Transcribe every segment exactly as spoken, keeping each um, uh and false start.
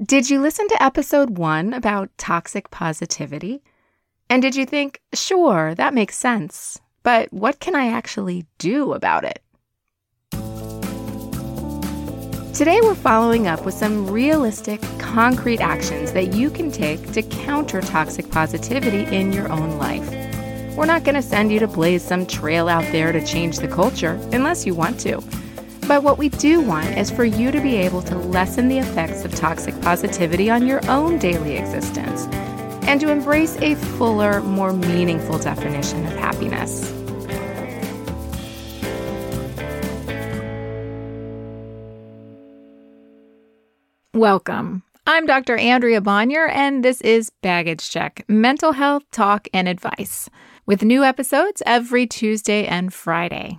Did you listen to episode one about toxic positivity? And did you think, sure, that makes sense, but what can I actually do about it? Today, we're following up with some realistic, concrete actions that you can take to counter toxic positivity in your own life. We're not going to send you to blaze some trail out there to change the culture, unless you want to. But what we do want is for you to be able to lessen the effects of toxic positivity on your own daily existence, and to embrace a fuller, more meaningful definition of happiness. Welcome. I'm Doctor Andrea Bonior, and this is Baggage Check, mental health talk and advice, with new episodes every Tuesday and Friday.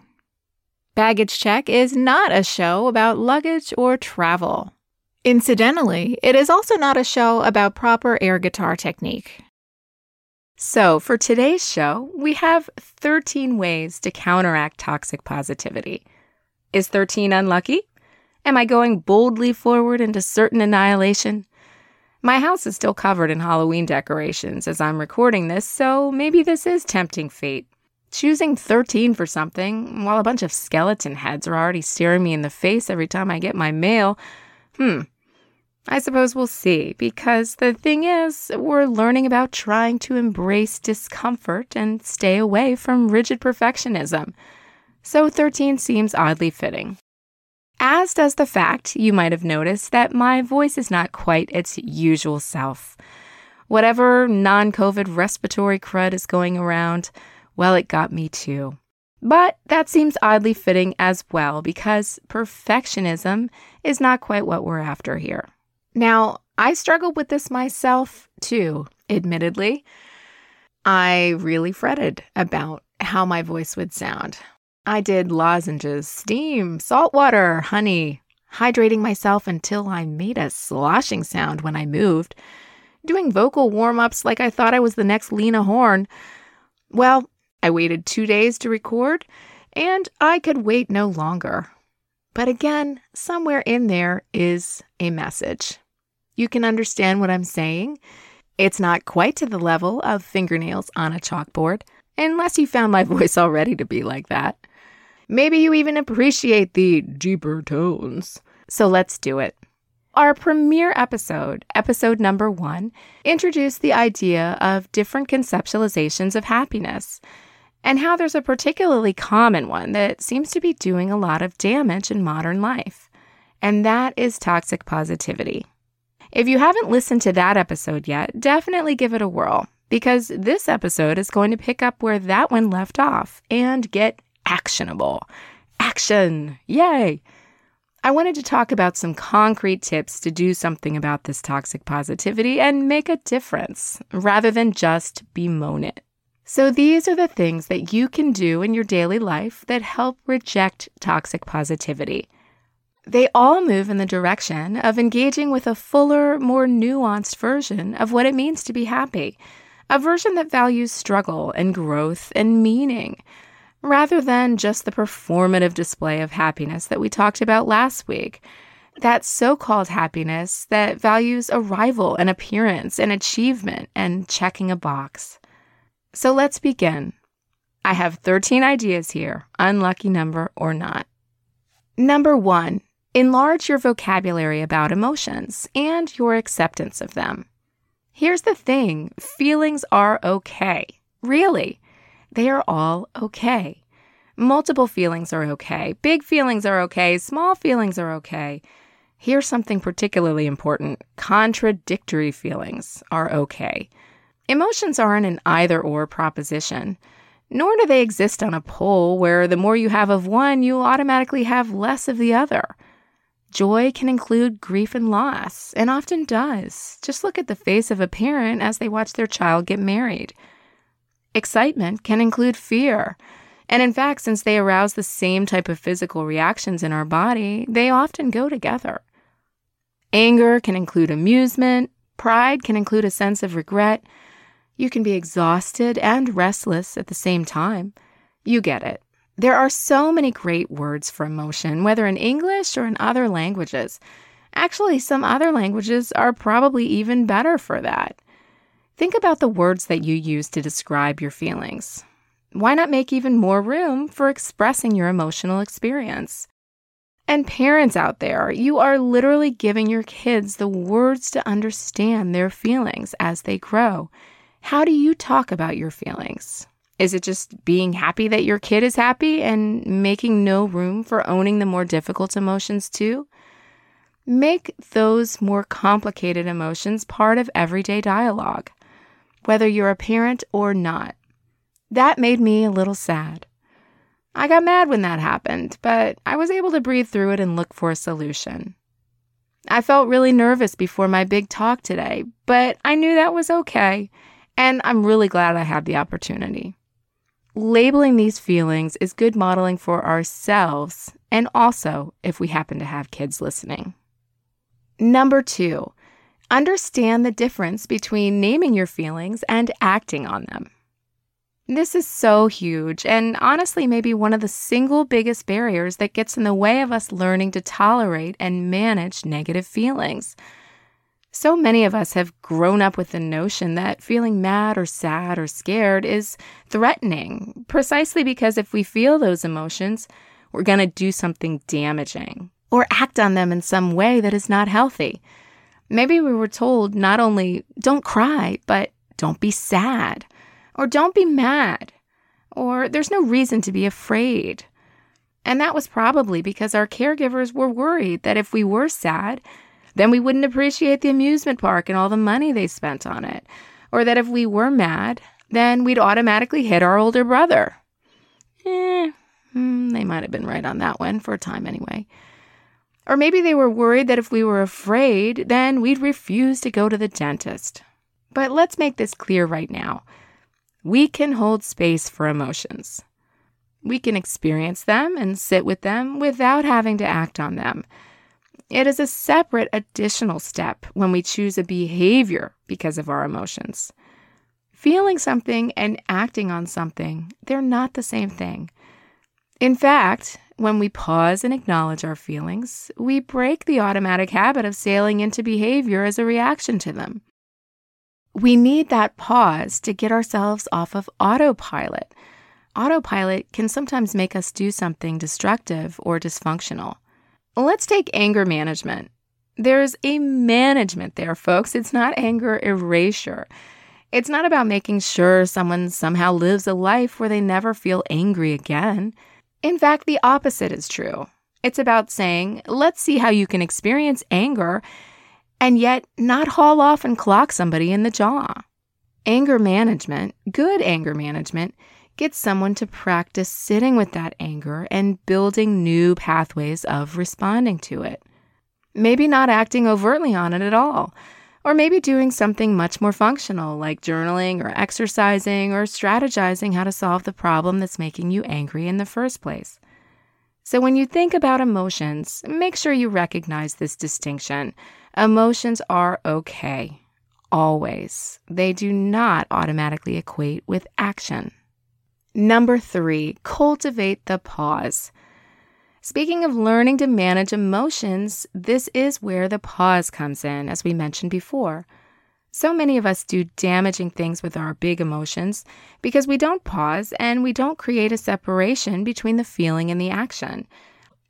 Baggage Check is not a show about luggage or travel. Incidentally, it is also not a show about proper air guitar technique. So, for today's show, we have thirteen ways to counteract toxic positivity. Is thirteen unlucky? Am I going boldly forward into certain annihilation? My house is still covered in Halloween decorations as I'm recording this, so maybe this is tempting fate. Choosing thirteen for something, while a bunch of skeleton heads are already staring me in the face every time I get my mail, hmm, I suppose we'll see, because the thing is, we're learning about trying to embrace discomfort and stay away from rigid perfectionism. So thirteen seems oddly fitting. As does the fact, you might have noticed, that my voice is not quite its usual self. Whatever non-COVID respiratory crud is going around, well, it got me too. But that seems oddly fitting as well, because perfectionism is not quite what we're after here. Now, I struggled with this myself too, admittedly. I really fretted about how my voice would sound. I did lozenges, steam, salt water, honey, hydrating myself until I made a sloshing sound when I moved, doing vocal warm-ups like I thought I was the next Lena Horne. Well, I waited two days to record, and I could wait no longer. But again, somewhere in there is a message. You can understand what I'm saying. It's not quite to the level of fingernails on a chalkboard, unless you found my voice already to be like that. Maybe you even appreciate the deeper tones. So let's do it. Our premiere episode, episode number one, introduced the idea of different conceptualizations of happiness and how there's a particularly common one that seems to be doing a lot of damage in modern life, and that is toxic positivity. If you haven't listened to that episode yet, definitely give it a whirl, because this episode is going to pick up where that one left off and get actionable. Action! Yay! I wanted to talk about some concrete tips to do something about this toxic positivity and make a difference, rather than just bemoan it. So these are the things that you can do in your daily life that help reject toxic positivity. They all move in the direction of engaging with a fuller, more nuanced version of what it means to be happy, a version that values struggle and growth and meaning, rather than just the performative display of happiness that we talked about last week, that so-called happiness that values arrival and appearance and achievement and checking a box. So let's begin. I have thirteen ideas here, unlucky number or not. Number one, enlarge your vocabulary about emotions and your acceptance of them. Here's the thing, feelings are okay, really. They are all okay. Multiple feelings are okay. Big feelings are okay. Small feelings are okay. Here's something particularly important. Contradictory feelings are okay. Emotions aren't an either-or proposition, nor do they exist on a pole where the more you have of one, you automatically have less of the other. Joy can include grief and loss, and often does. Just look at the face of a parent as they watch their child get married. Excitement can include fear, and in fact, since they arouse the same type of physical reactions in our body, they often go together. Anger can include amusement, pride can include a sense of regret. You can be exhausted and restless at the same time. You get it. There are so many great words for emotion, whether in English or in other languages. Actually, some other languages are probably even better for that. Think about the words that you use to describe your feelings. Why not make even more room for expressing your emotional experience? And parents out there, you are literally giving your kids the words to understand their feelings as they grow. How do you talk about your feelings? Is it just being happy that your kid is happy and making no room for owning the more difficult emotions too? Make those more complicated emotions part of everyday dialogue, whether you're a parent or not. That made me a little sad. I got mad when that happened, but I was able to breathe through it and look for a solution. I felt really nervous before my big talk today, but I knew that was okay, and I'm really glad I had the opportunity. Labeling these feelings is good modeling for ourselves, and also if we happen to have kids listening. Number two, understand the difference between naming your feelings and acting on them. This is so huge and honestly maybe one of the single biggest barriers that gets in the way of us learning to tolerate and manage negative feelings. So many of us have grown up with the notion that feeling mad or sad or scared is threatening, precisely because if we feel those emotions, we're going to do something damaging or act on them in some way that is not healthy. Maybe we were told not only don't cry, but don't be sad. Or don't be mad, or there's no reason to be afraid. And that was probably because our caregivers were worried that if we were sad, then we wouldn't appreciate the amusement park and all the money they spent on it. Or that if we were mad, then we'd automatically hit our older brother. Eh, mm, they might have been right on that one for a time anyway. Or maybe they were worried that if we were afraid, then we'd refuse to go to the dentist. But let's make this clear right now. We can hold space for emotions. We can experience them and sit with them without having to act on them. It is a separate additional step when we choose a behavior because of our emotions. Feeling something and acting on something, they're not the same thing. In fact, when we pause and acknowledge our feelings, we break the automatic habit of sailing into behavior as a reaction to them. We need that pause to get ourselves off of autopilot. Autopilot can sometimes make us do something destructive or dysfunctional. Let's take anger management. There's a management there, folks. It's not anger erasure. It's not about making sure someone somehow lives a life where they never feel angry again. In fact, the opposite is true. It's about saying, let's see how you can experience anger and yet not haul off and clock somebody in the jaw. Anger management, good anger management, gets someone to practice sitting with that anger and building new pathways of responding to it. Maybe not acting overtly on it at all, or maybe doing something much more functional like journaling or exercising or strategizing how to solve the problem that's making you angry in the first place. So when you think about emotions, make sure you recognize this distinction. Emotions are okay, always. They do not automatically equate with action. Number three, cultivate the pause. Speaking of learning to manage emotions, this is where the pause comes in, as we mentioned before. So many of us do damaging things with our big emotions because we don't pause and we don't create a separation between the feeling and the action.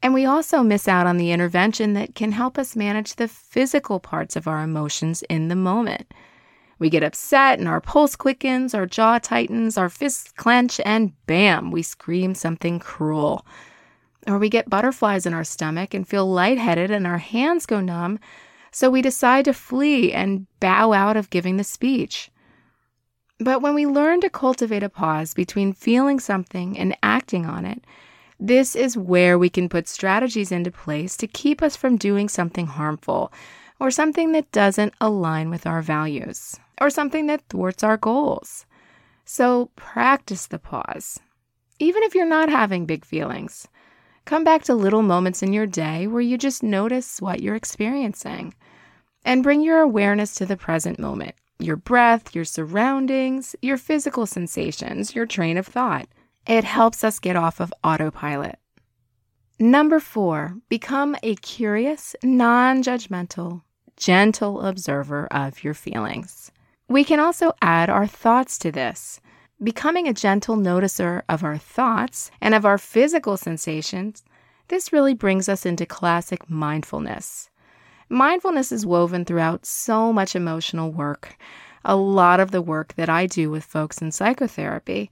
And we also miss out on the intervention that can help us manage the physical parts of our emotions in the moment. We get upset and our pulse quickens, our jaw tightens, our fists clench, and bam, we scream something cruel. Or we get butterflies in our stomach and feel lightheaded and our hands go numb, so we decide to flee and bow out of giving the speech. But when we learn to cultivate a pause between feeling something and acting on it, this is where we can put strategies into place to keep us from doing something harmful or something that doesn't align with our values or something that thwarts our goals. So practice the pause. Even if you're not having big feelings, come back to little moments in your day where you just notice what you're experiencing and bring your awareness to the present moment, your breath, your surroundings, your physical sensations, your train of thought. It helps us get off of autopilot. Number four, become a curious, non-judgmental, gentle observer of your feelings. We can also add our thoughts to this. Becoming a gentle noticer of our thoughts and of our physical sensations, this really brings us into classic mindfulness. Mindfulness is woven throughout so much emotional work, a lot of the work that I do with folks in psychotherapy.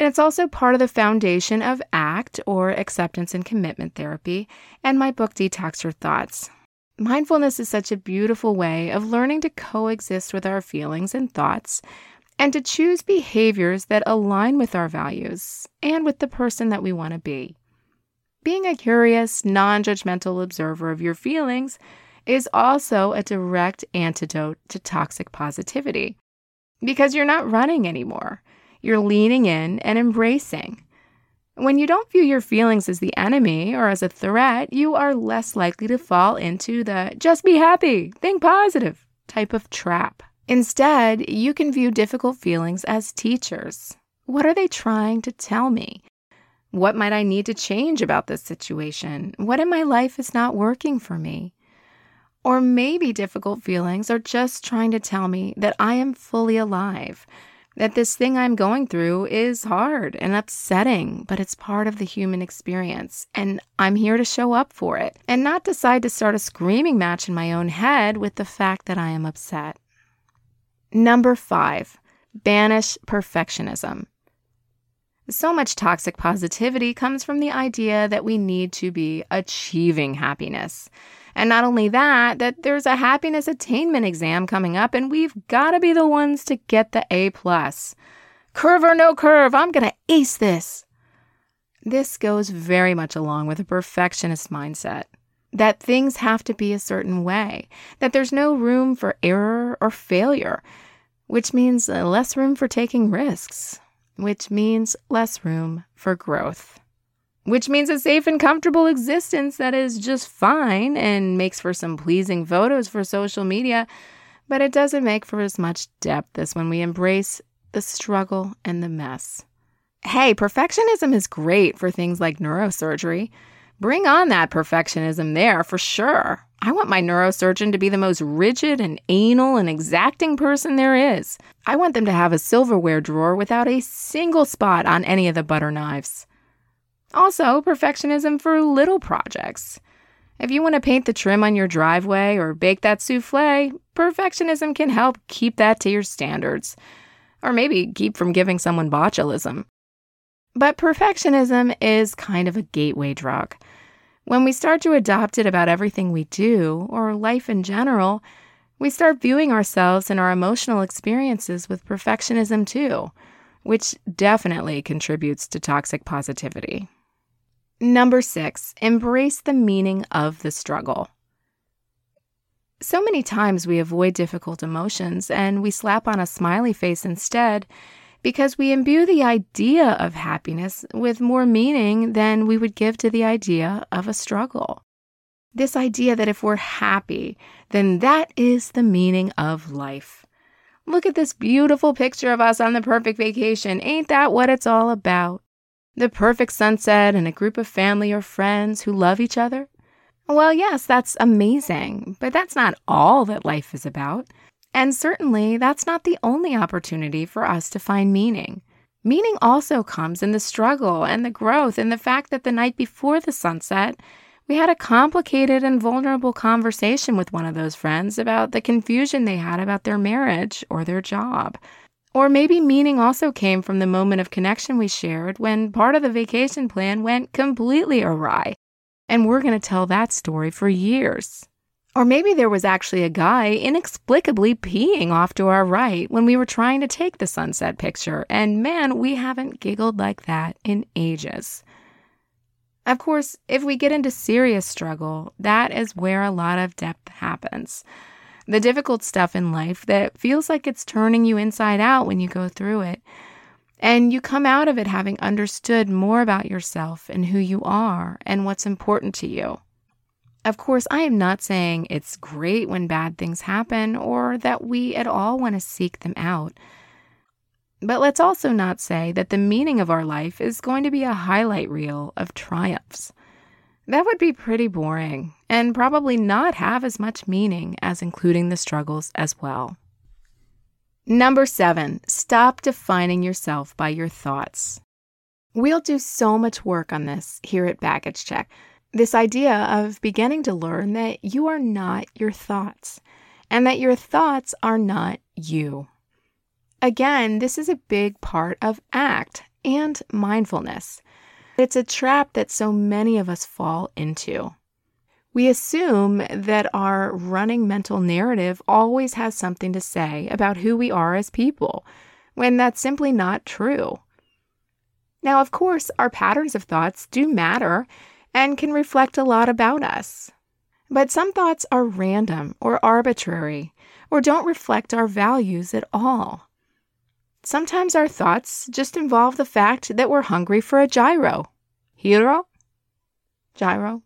And it's also part of the foundation of ACT, or Acceptance and Commitment Therapy, and my book, Detox Your Thoughts. Mindfulness is such a beautiful way of learning to coexist with our feelings and thoughts, and to choose behaviors that align with our values and with the person that we want to be. Being a curious, non-judgmental observer of your feelings is also a direct antidote to toxic positivity, because you're not running anymore. You're leaning in and embracing. When you don't view your feelings as the enemy or as a threat, you are less likely to fall into the just be happy, think positive type of trap. Instead, you can view difficult feelings as teachers. What are they trying to tell me? What might I need to change about this situation? What in my life is not working for me? Or maybe difficult feelings are just trying to tell me that I am fully alive, that this thing I'm going through is hard and upsetting, but it's part of the human experience, and I'm here to show up for it, and not decide to start a screaming match in my own head with the fact that I am upset. Number five, banish perfectionism. So much toxic positivity comes from the idea that we need to be achieving happiness. And not only that, that there's a happiness attainment exam coming up and we've got to be the ones to get the A plus. Curve or no curve, I'm going to ace this. This goes very much along with a perfectionist mindset. That things have to be a certain way, that there's no room for error or failure, which means less room for taking risks, which means less room for growth, which means a safe and comfortable existence that is just fine and makes for some pleasing photos for social media, but it doesn't make for as much depth as when we embrace the struggle and the mess. Hey, perfectionism is great for things like neurosurgery. Bring on that perfectionism there for sure. I want my neurosurgeon to be the most rigid and anal and exacting person there is. I want them to have a silverware drawer without a single spot on any of the butter knives. Also, perfectionism for little projects. If you want to paint the trim on your driveway or bake that souffle, perfectionism can help keep that to your standards, or maybe keep from giving someone botulism. But perfectionism is kind of a gateway drug. When we start to adopt it about everything we do, or life in general, we start viewing ourselves and our emotional experiences with perfectionism too, which definitely contributes to toxic positivity. Number six, embrace the meaning of the struggle. So many times we avoid difficult emotions and we slap on a smiley face instead, because we imbue the idea of happiness with more meaning than we would give to the idea of a struggle. This idea that if we're happy, then that is the meaning of life. Look at this beautiful picture of us on the perfect vacation. Ain't that what it's all about? The perfect sunset and a group of family or friends who love each other? Well, yes, that's amazing, but that's not all that life is about. And certainly, that's not the only opportunity for us to find meaning. Meaning also comes in the struggle and the growth and the fact that the night before the sunset, we had a complicated and vulnerable conversation with one of those friends about the confusion they had about their marriage or their job. Or maybe meaning also came from the moment of connection we shared when part of the vacation plan went completely awry. And we're going to tell that story for years. Or maybe there was actually a guy inexplicably peeing off to our right when we were trying to take the sunset picture, and man, we haven't giggled like that in ages. Of course, if we get into serious struggle, that is where a lot of depth happens. The difficult stuff in life that feels like it's turning you inside out when you go through it, and you come out of it having understood more about yourself and who you are and what's important to you. Of course, I am not saying it's great when bad things happen or that we at all want to seek them out. But let's also not say that the meaning of our life is going to be a highlight reel of triumphs. That would be pretty boring and probably not have as much meaning as including the struggles as well. Number seven, stop defining yourself by your thoughts. We'll do so much work on this here at Baggage Check. This idea of beginning to learn that you are not your thoughts and that your thoughts are not you. Again, this is a big part of ACT and mindfulness. It's a trap that so many of us fall into. We assume that our running mental narrative always has something to say about who we are as people, when that's simply not true. Now, of course, our patterns of thoughts do matter and can reflect a lot about us. But some thoughts are random or arbitrary or don't reflect our values at all. Sometimes our thoughts just involve the fact that we're hungry for a gyro. Hero? Gyro?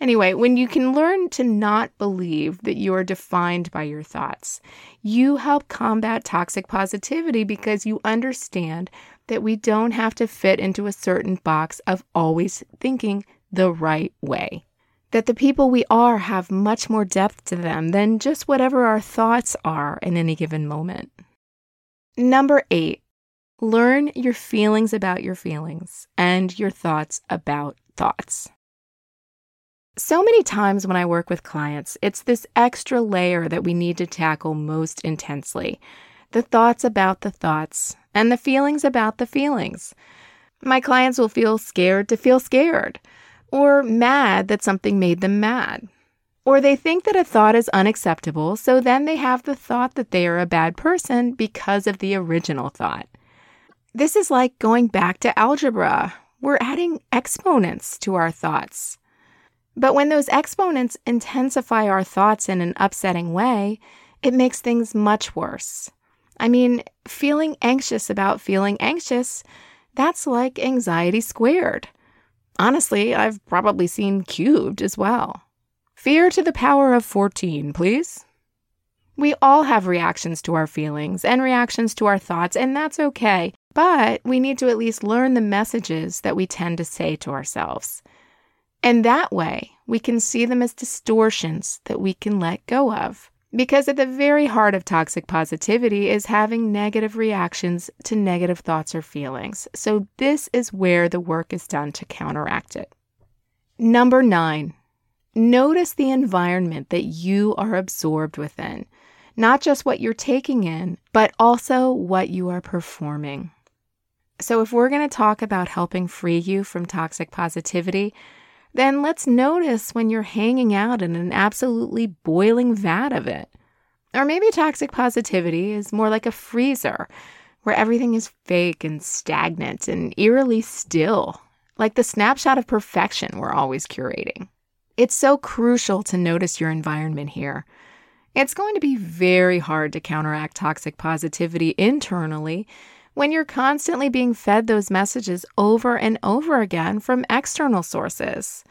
Anyway, when you can learn to not believe that you are defined by your thoughts, you help combat toxic positivity because you understand that we don't have to fit into a certain box of always thinking the right way. That the people we are have much more depth to them than just whatever our thoughts are in any given moment. Number eight, learn your feelings about your feelings and your thoughts about thoughts. So many times when I work with clients, it's this extra layer that we need to tackle most intensely. The thoughts about the thoughts and the feelings about the feelings. My clients will feel scared to feel scared, or mad that something made them mad. Or they think that a thought is unacceptable, so then they have the thought that they are a bad person because of the original thought. This is like going back to algebra. We're adding exponents to our thoughts. But when those exponents intensify our thoughts in an upsetting way, it makes things much worse. I mean, feeling anxious about feeling anxious, that's like anxiety squared. Honestly, I've probably seen cubed as well. Fear to the power of fourteen, please. We all have reactions to our feelings and reactions to our thoughts, and that's okay, but we need to at least learn the messages that we tend to say to ourselves. And that way, we can see them as distortions that we can let go of. Because at the very heart of toxic positivity is having negative reactions to negative thoughts or feelings. So this is where the work is done to counteract it. Number nine. Notice the environment that you are absorbed within, not just what you're taking in, but also what you are performing. So if we're going to talk about helping free you from toxic positivity, then let's notice when you're hanging out in an absolutely boiling vat of it. Or maybe toxic positivity is more like a freezer where everything is fake and stagnant and eerily still, like the snapshot of perfection we're always curating. It's so crucial to notice your environment here. It's going to be very hard to counteract toxic positivity internally when you're constantly being fed those messages over and over again from external sources.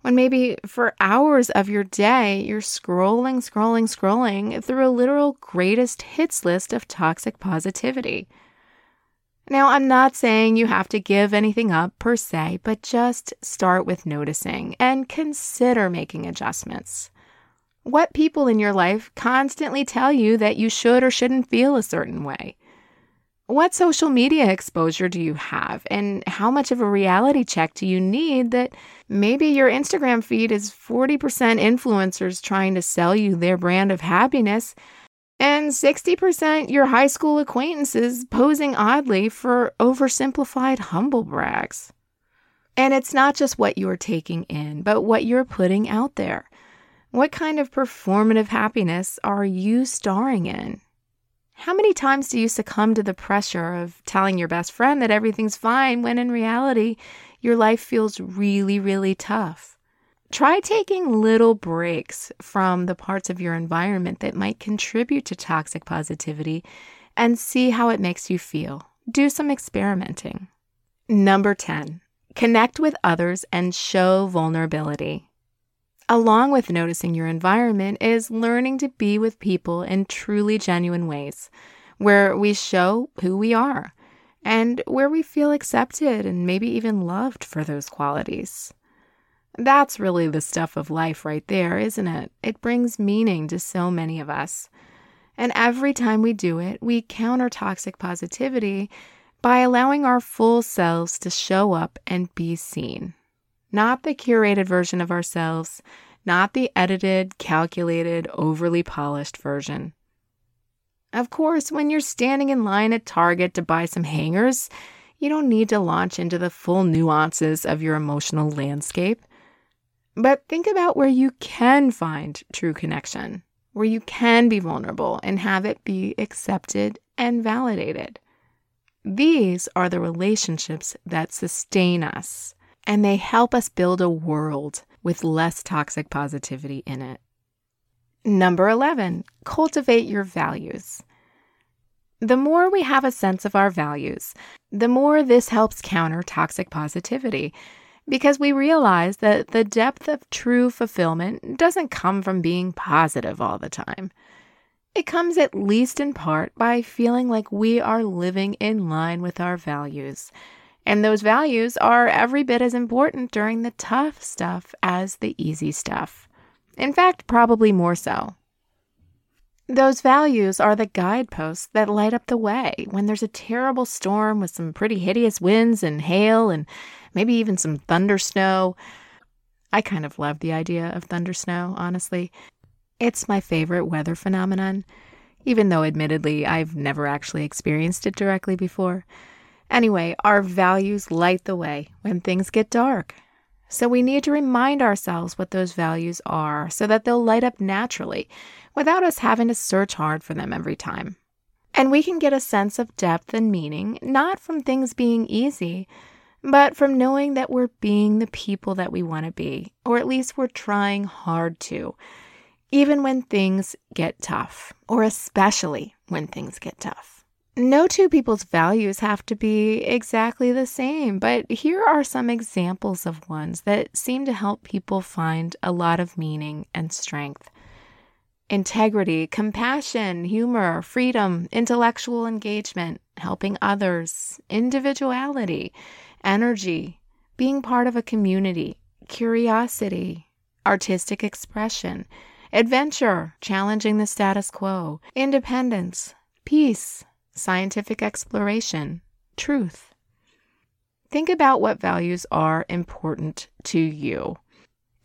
When maybe for hours of your day, you're scrolling, scrolling, scrolling through a literal greatest hits list of toxic positivity. Now, I'm not saying you have to give anything up per se, but just start with noticing and consider making adjustments. What people in your life constantly tell you that you should or shouldn't feel a certain way? What social media exposure do you have, and how much of a reality check do you need that maybe your Instagram feed is forty percent influencers trying to sell you their brand of happiness, and sixty percent your high school acquaintances posing oddly for oversimplified humble brags? And it's not just what you're taking in, but what you're putting out there. What kind of performative happiness are you starring in? How many times do you succumb to the pressure of telling your best friend that everything's fine when in reality your life feels really, really tough? Try taking little breaks from the parts of your environment that might contribute to toxic positivity and see how it makes you feel. Do some experimenting. Number ten, connect with others and show vulnerability. Along with noticing your environment is learning to be with people in truly genuine ways, where we show who we are and where we feel accepted and maybe even loved for those qualities. That's really the stuff of life right there, isn't it? It brings meaning to so many of us. And every time we do it, we counter toxic positivity by allowing our full selves to show up and be seen. Not the curated version of ourselves, not the edited, calculated, overly polished version. Of course, when you're standing in line at Target to buy some hangers, you don't need to launch into the full nuances of your emotional landscape. But think about where you can find true connection, where you can be vulnerable and have it be accepted and validated. These are the relationships that sustain us, and they help us build a world with less toxic positivity in it. Number eleven, cultivate your values. The more we have a sense of our values, the more this helps counter toxic positivity, because we realize that the depth of true fulfillment doesn't come from being positive all the time. It comes at least in part by feeling like we are living in line with our values. And those values are every bit as important during the tough stuff as the easy stuff. In fact, probably more so. Those values are the guideposts that light up the way when there's a terrible storm with some pretty hideous winds and hail and maybe even some thunder snow. I kind of love the idea of thunder snow, honestly. It's my favorite weather phenomenon, even though admittedly I've never actually experienced it directly before. Anyway, our values light the way when things get dark. So we need to remind ourselves what those values are so that they'll light up naturally without us having to search hard for them every time. And we can get a sense of depth and meaning, not from things being easy, but from knowing that we're being the people that we want to be, or at least we're trying hard to, even when things get tough, or especially when things get tough. No two people's values have to be exactly the same, but here are some examples of ones that seem to help people find a lot of meaning and strength. Integrity, compassion, humor, freedom, intellectual engagement, helping others, individuality, energy, being part of a community, curiosity, artistic expression, adventure, challenging the status quo, independence, peace, scientific exploration, truth. Think about what values are important to you.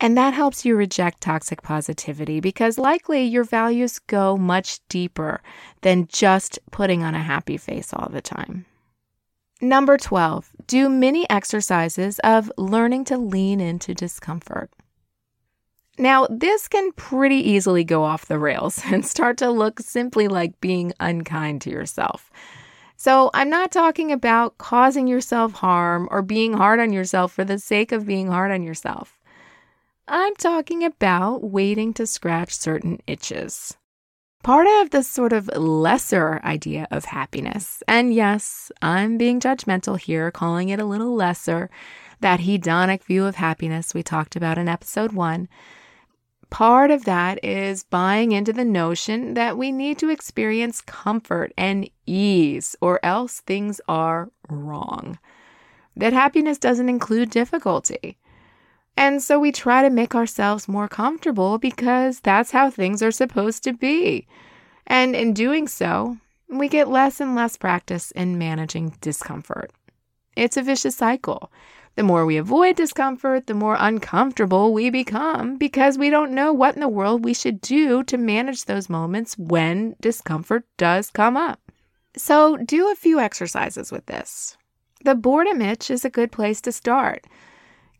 And that helps you reject toxic positivity because likely your values go much deeper than just putting on a happy face all the time. Number twelve, do mini exercises of learning to lean into discomfort. Now, this can pretty easily go off the rails and start to look simply like being unkind to yourself. So I'm not talking about causing yourself harm or being hard on yourself for the sake of being hard on yourself. I'm talking about waiting to scratch certain itches. Part of this sort of lesser idea of happiness, and yes, I'm being judgmental here, calling it a little lesser, that hedonic view of happiness we talked about in episode one. Part of that is buying into the notion that we need to experience comfort and ease or else things are wrong. That happiness doesn't include difficulty. And so we try to make ourselves more comfortable because that's how things are supposed to be. And in doing so, we get less and less practice in managing discomfort. It's a vicious cycle. The more we avoid discomfort, the more uncomfortable we become because we don't know what in the world we should do to manage those moments when discomfort does come up. So do a few exercises with this. The boredom itch is a good place to start.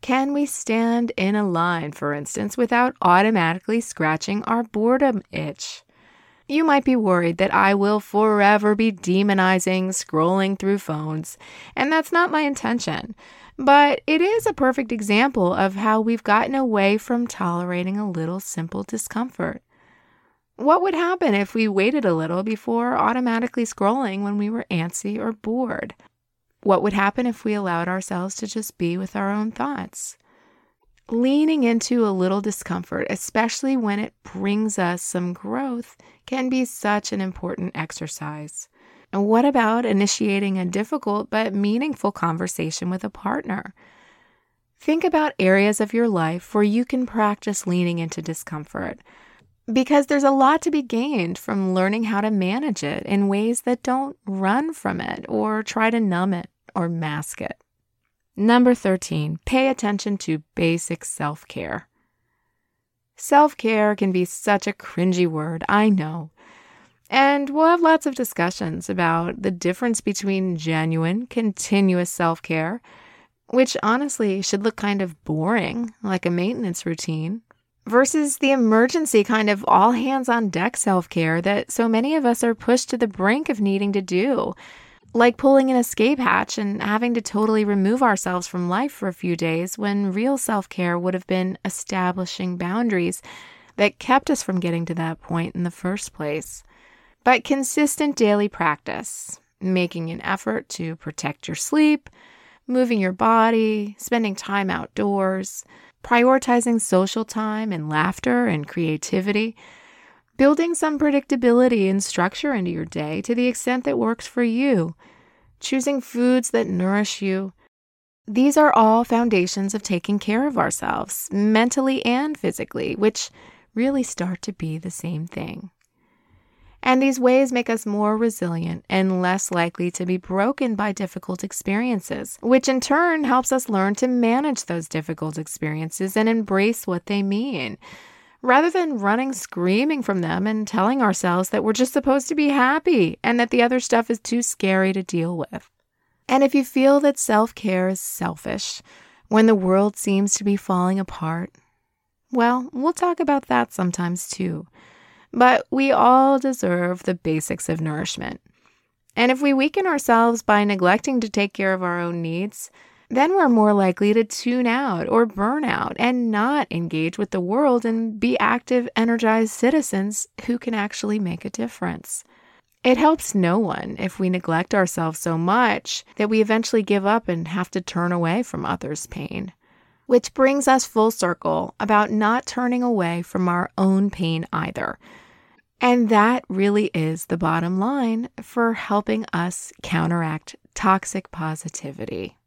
Can we stand in a line, for instance, without automatically scratching our boredom itch? You might be worried that I will forever be demonizing scrolling through phones, and that's not my intention. But it is a perfect example of how we've gotten away from tolerating a little simple discomfort. What would happen if we waited a little before automatically scrolling when we were antsy or bored? What would happen if we allowed ourselves to just be with our own thoughts? Leaning into a little discomfort, especially when it brings us some growth, can be such an important exercise. And what about initiating a difficult but meaningful conversation with a partner? Think about areas of your life where you can practice leaning into discomfort, because there's a lot to be gained from learning how to manage it in ways that don't run from it or try to numb it or mask it. Number thirteen, pay attention to basic self-care. Self-care can be such a cringy word, I know. And we'll have lots of discussions about the difference between genuine, continuous self-care, which honestly should look kind of boring, like a maintenance routine, versus the emergency kind of all-hands-on-deck self-care that so many of us are pushed to the brink of needing to do, like pulling an escape hatch and having to totally remove ourselves from life for a few days when real self-care would have been establishing boundaries that kept us from getting to that point in the first place. But consistent daily practice, making an effort to protect your sleep, moving your body, spending time outdoors, prioritizing social time and laughter and creativity, building some predictability and structure into your day to the extent that works for you, choosing foods that nourish you. These are all foundations of taking care of ourselves, mentally and physically, which really start to be the same thing. And these ways make us more resilient and less likely to be broken by difficult experiences, which in turn helps us learn to manage those difficult experiences and embrace what they mean, rather than running screaming from them and telling ourselves that we're just supposed to be happy and that the other stuff is too scary to deal with. And if you feel that self-care is selfish when the world seems to be falling apart, well, we'll talk about that sometimes too. But we all deserve the basics of nourishment. And if we weaken ourselves by neglecting to take care of our own needs, then we're more likely to tune out or burn out and not engage with the world and be active, energized citizens who can actually make a difference. It helps no one if we neglect ourselves so much that we eventually give up and have to turn away from others' pain. Which brings us full circle about not turning away from our own pain either. And that really is the bottom line for helping us counteract toxic positivity.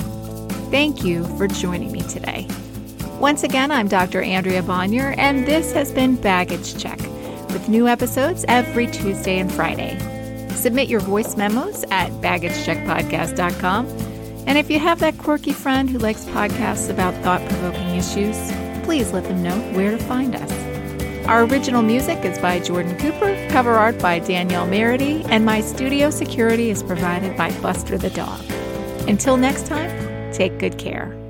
Thank you for joining me today. Once again, I'm Doctor Andrea Bonior, and this has been Baggage Check, with new episodes every Tuesday and Friday. Submit your voice memos at baggage check podcast dot com. And if you have that quirky friend who likes podcasts about thought-provoking issues, please let them know where to find us. Our original music is by Jordan Cooper, cover art by Danielle Merity, and my studio security is provided by Buster the Dog. Until next time, take good care.